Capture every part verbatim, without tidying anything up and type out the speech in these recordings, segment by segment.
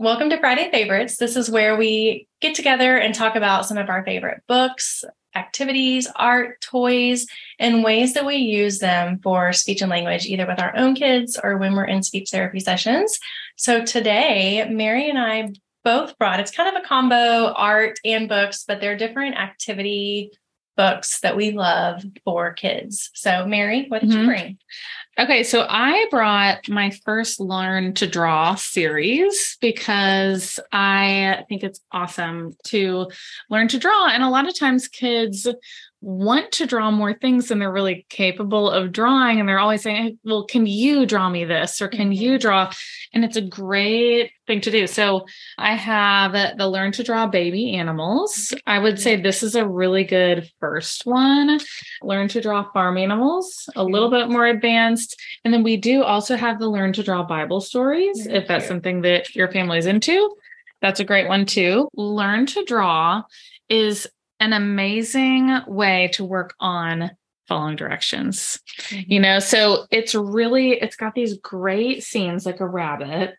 Welcome to Friday Favorites. This is where we get together and talk about some of our favorite books, activities, art, toys, and ways that we use them for speech and language, either with our own kids or when we're in speech therapy sessions. So today, Mary and I both brought, it's kind of a combo, art and books, but they're different activity books that we love for kids. So Mary, what did mm-hmm. you bring? Okay, so I brought My First Learn to Draw series because I think it's awesome to learn to draw. And a lot of times kids want to draw more things than they're really capable of drawing. And they're always saying, hey, well, can you draw me this? Or can you draw? And it's a great thing to do. So I have the Learn to Draw Baby Animals. I would say this is a really good first one. Learn to Draw Farm Animals, a little bit more advanced. And then we do also have the Learn to Draw Bible Stories, if that's something that your family's into. That's a great one too. Learn to Draw is an amazing way to work on following directions, mm-hmm. you know, so it's really, it's got these great scenes like a rabbit.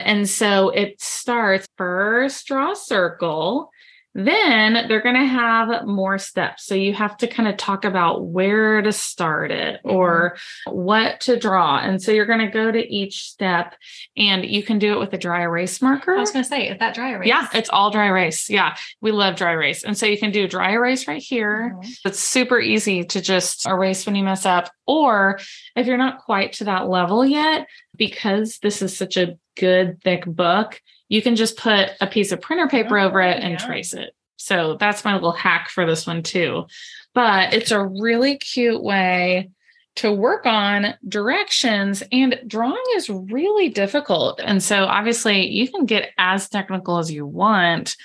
And so it starts first draw a circle, then they're going to have more steps. So you have to kind of talk about where to start it mm-hmm. or what to draw. And so you're going to go to each step and you can do it with a dry erase marker. I was going to say, is that dry erase? Yeah, it's all dry erase. Yeah, we love dry erase. And so you can do dry erase right here. Mm-hmm. It's super easy to just erase when you mess up. Or if you're not quite to that level yet, because this is such a good thick book, you can just put a piece of printer paper oh, over it and yeah. trace it. So that's my little hack for this one too. But it's a really cute way to work on directions, and drawing is really difficult. And so obviously you can get as technical as you want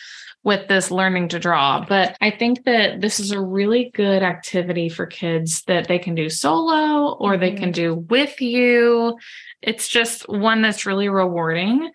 with this learning to draw. But I think that this is a really good activity for kids that they can do solo or mm-hmm. they can do with you. It's just one that's really rewarding.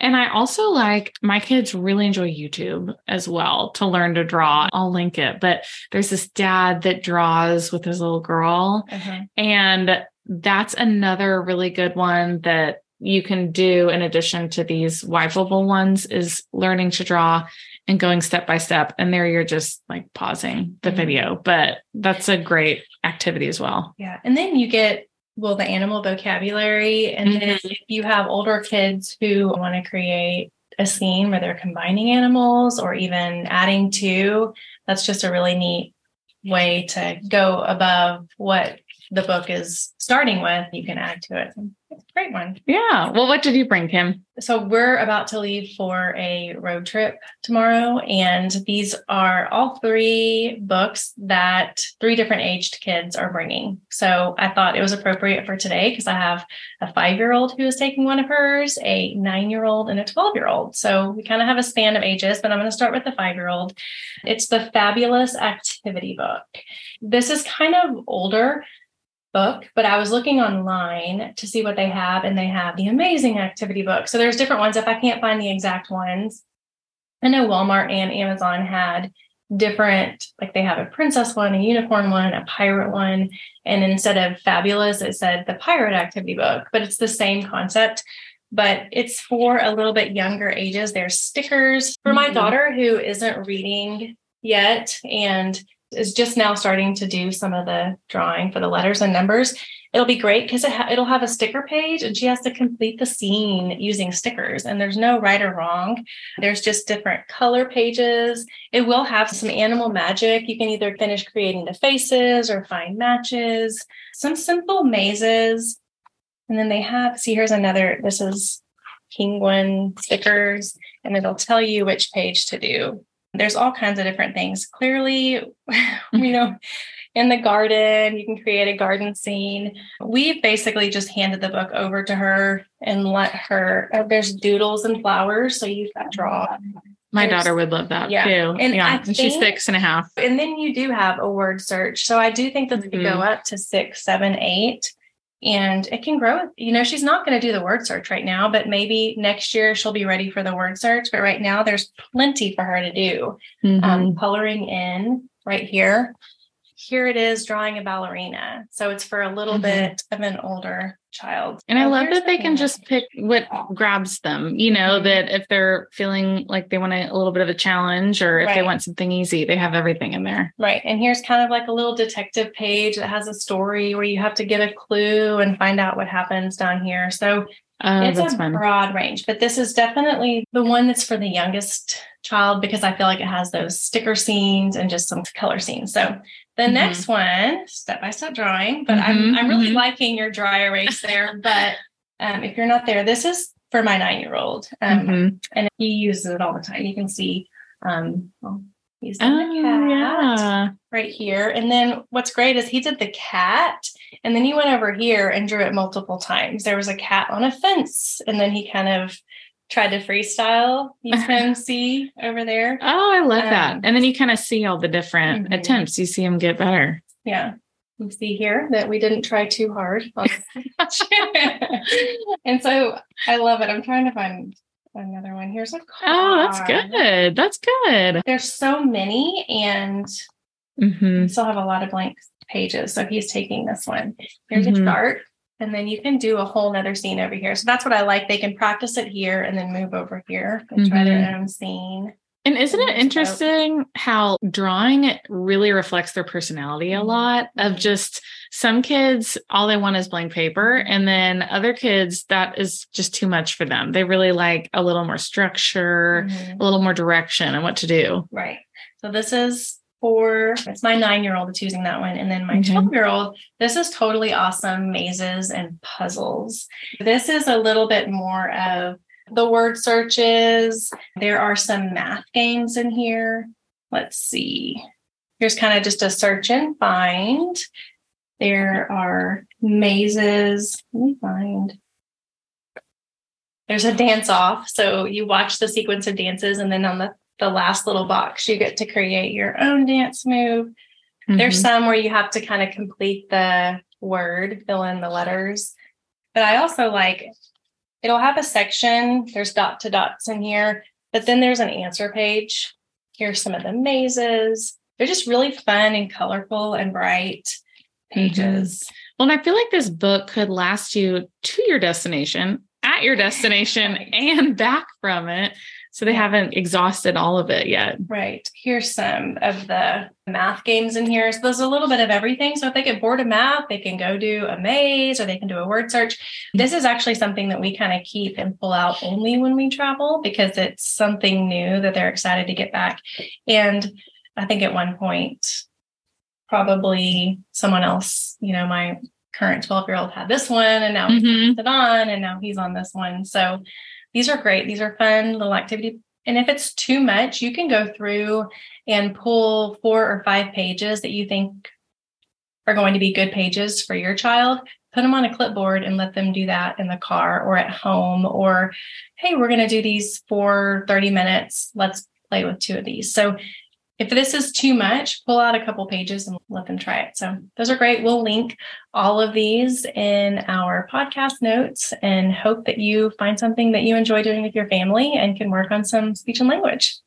And I also like, my kids really enjoy YouTube as well to learn to draw. I'll link it, but there's this dad that draws with his little girl. Mm-hmm. And that's another really good one that you can do in addition to these wipeable ones, is learning to draw and going step by step. And there you're just like pausing the mm-hmm. video, but that's a great activity as well. Yeah. And then you get, well, the animal vocabulary. And mm-hmm. then if you have older kids who want to create a scene where they're combining animals or even adding to, that's just a really neat way to go above what the book is starting with. You can add to it. It's a great one. Yeah. Well, what did you bring, Kim? So we're about to leave for a road trip tomorrow. And these are all three books that three different aged kids are bringing. So I thought it was appropriate for today because I have a five-year-old who is taking one of hers, a nine-year-old, and a twelve-year-old. So we kind of have a span of ages, but I'm going to start with the five-year-old. It's the Fabulous Activity Book. This is kind of older book, but I was looking online to see what they have, and they have the Amazing Activity Book. So there's different ones. If I can't find the exact ones, I know Walmart and Amazon had different, like they have a princess one, a unicorn one, a pirate one. And instead of Fabulous, it said the Pirate Activity Book, but it's the same concept, but it's for a little bit younger ages. There's stickers for my mm-hmm. daughter who isn't reading yet and is just now starting to do some of the drawing for the letters and numbers. It'll be great because it ha- it'll have a sticker page and she has to complete the scene using stickers, and there's no right or wrong. There's just different color pages. It will have some animal magic. You can either finish creating the faces or find matches, some simple mazes. And then they have, see, here's another, this is penguin stickers, and it'll tell you which page to do. There's all kinds of different things. Clearly, you know, in the garden, you can create a garden scene. We basically just handed the book over to her and let her, uh, there's doodles and flowers. So you've got to draw. My there's, daughter would love that yeah. too. And, yeah. I and think, she's six and a half. And then you do have a word search. So I do think that mm-hmm. they go up to six, seven, eight. And it can grow. You know, she's not going to do the word search right now, but maybe next year she'll be ready for the word search. But right now there's plenty for her to do. Mm-hmm. Um, coloring in right here. here it is, drawing a ballerina. So it's for a little mm-hmm. bit of an older child. And I oh, love that they can just pick what grabs them, you know, mm-hmm. that if they're feeling like they want a, a little bit of a challenge, or if right. they want something easy, they have everything in there. Right. And here's kind of like a little detective page that has a story where you have to get a clue and find out what happens down here. So Oh, it's that's a fun. broad range, but this is definitely the one that's for the youngest child, because I feel like it has those sticker scenes and just some color scenes. So the mm-hmm. next one, step by step drawing, but mm-hmm. I'm I'm really mm-hmm. liking your dry erase there. But um, if you're not there, this is for my nine-year-old, um, mm-hmm. and he uses it all the time. You can see um, well, he's oh, the cat yeah. right here, and then what's great is he did the cat. And then he went over here and drew it multiple times. There was a cat on a fence, and then he kind of tried to freestyle. You can see over there. Oh, I love um, that. And then you kind of see all the different mm-hmm. attempts. You see him get better. Yeah. You see here that we didn't try too hard. And so I love it. I'm trying to find another one. Here's a car. Oh, that's good. That's good. There's so many, and mm-hmm. we still have a lot of blanks. Pages. So he's taking this one. Here's mm-hmm. a chart, and then you can do a whole nother scene over here. So that's what I like. They can practice it here and then move over here and mm-hmm. try their own scene. And isn't it interesting how drawing it really reflects their personality a lot, of just some kids, all they want is blank paper. And then other kids, that is just too much for them. They really like a little more structure, mm-hmm. a little more direction and what to do. Right. So this is For it's my nine-year-old that's using that one. And then my mm-hmm. twelve-year-old, this is Totally Awesome Mazes and Puzzles. This is a little bit more of the word searches. There are some math games in here. Let's see. Here's kind of just a search and find. There are mazes. Let me find. There's a dance off. So you watch the sequence of dances, and then on the the last little box, you get to create your own dance move. Mm-hmm. There's some where you have to kind of complete the word, fill in the letters. But I also like, it'll have a section, there's dot to dots in here, but then there's an answer page. Here's some of the mazes. They're just really fun and colorful and bright pages. Mm-hmm. Well, and I feel like this book could last you to your destination, at your destination, and back from it. So they haven't exhausted all of it yet. Right. Here's some of the math games in here. So there's a little bit of everything. So if they get bored of math, they can go do a maze, or they can do a word search. This is actually something that we kind of keep and pull out only when we travel, because it's something new that they're excited to get back. And I think at one point, probably someone else, you know, my current twelve-year-old had this one, and now mm-hmm. he's passed it on, and now he's on this one. So these are great. These are fun little activity. And if it's too much, you can go through and pull four or five pages that you think are going to be good pages for your child, put them on a clipboard, and let them do that in the car or at home. Or, hey, we're going to do these for thirty minutes. Let's play with two of these. So if this is too much, pull out a couple pages and let them try it. So those are great. We'll link all of these in our podcast notes, and hope that you find something that you enjoy doing with your family and can work on some speech and language.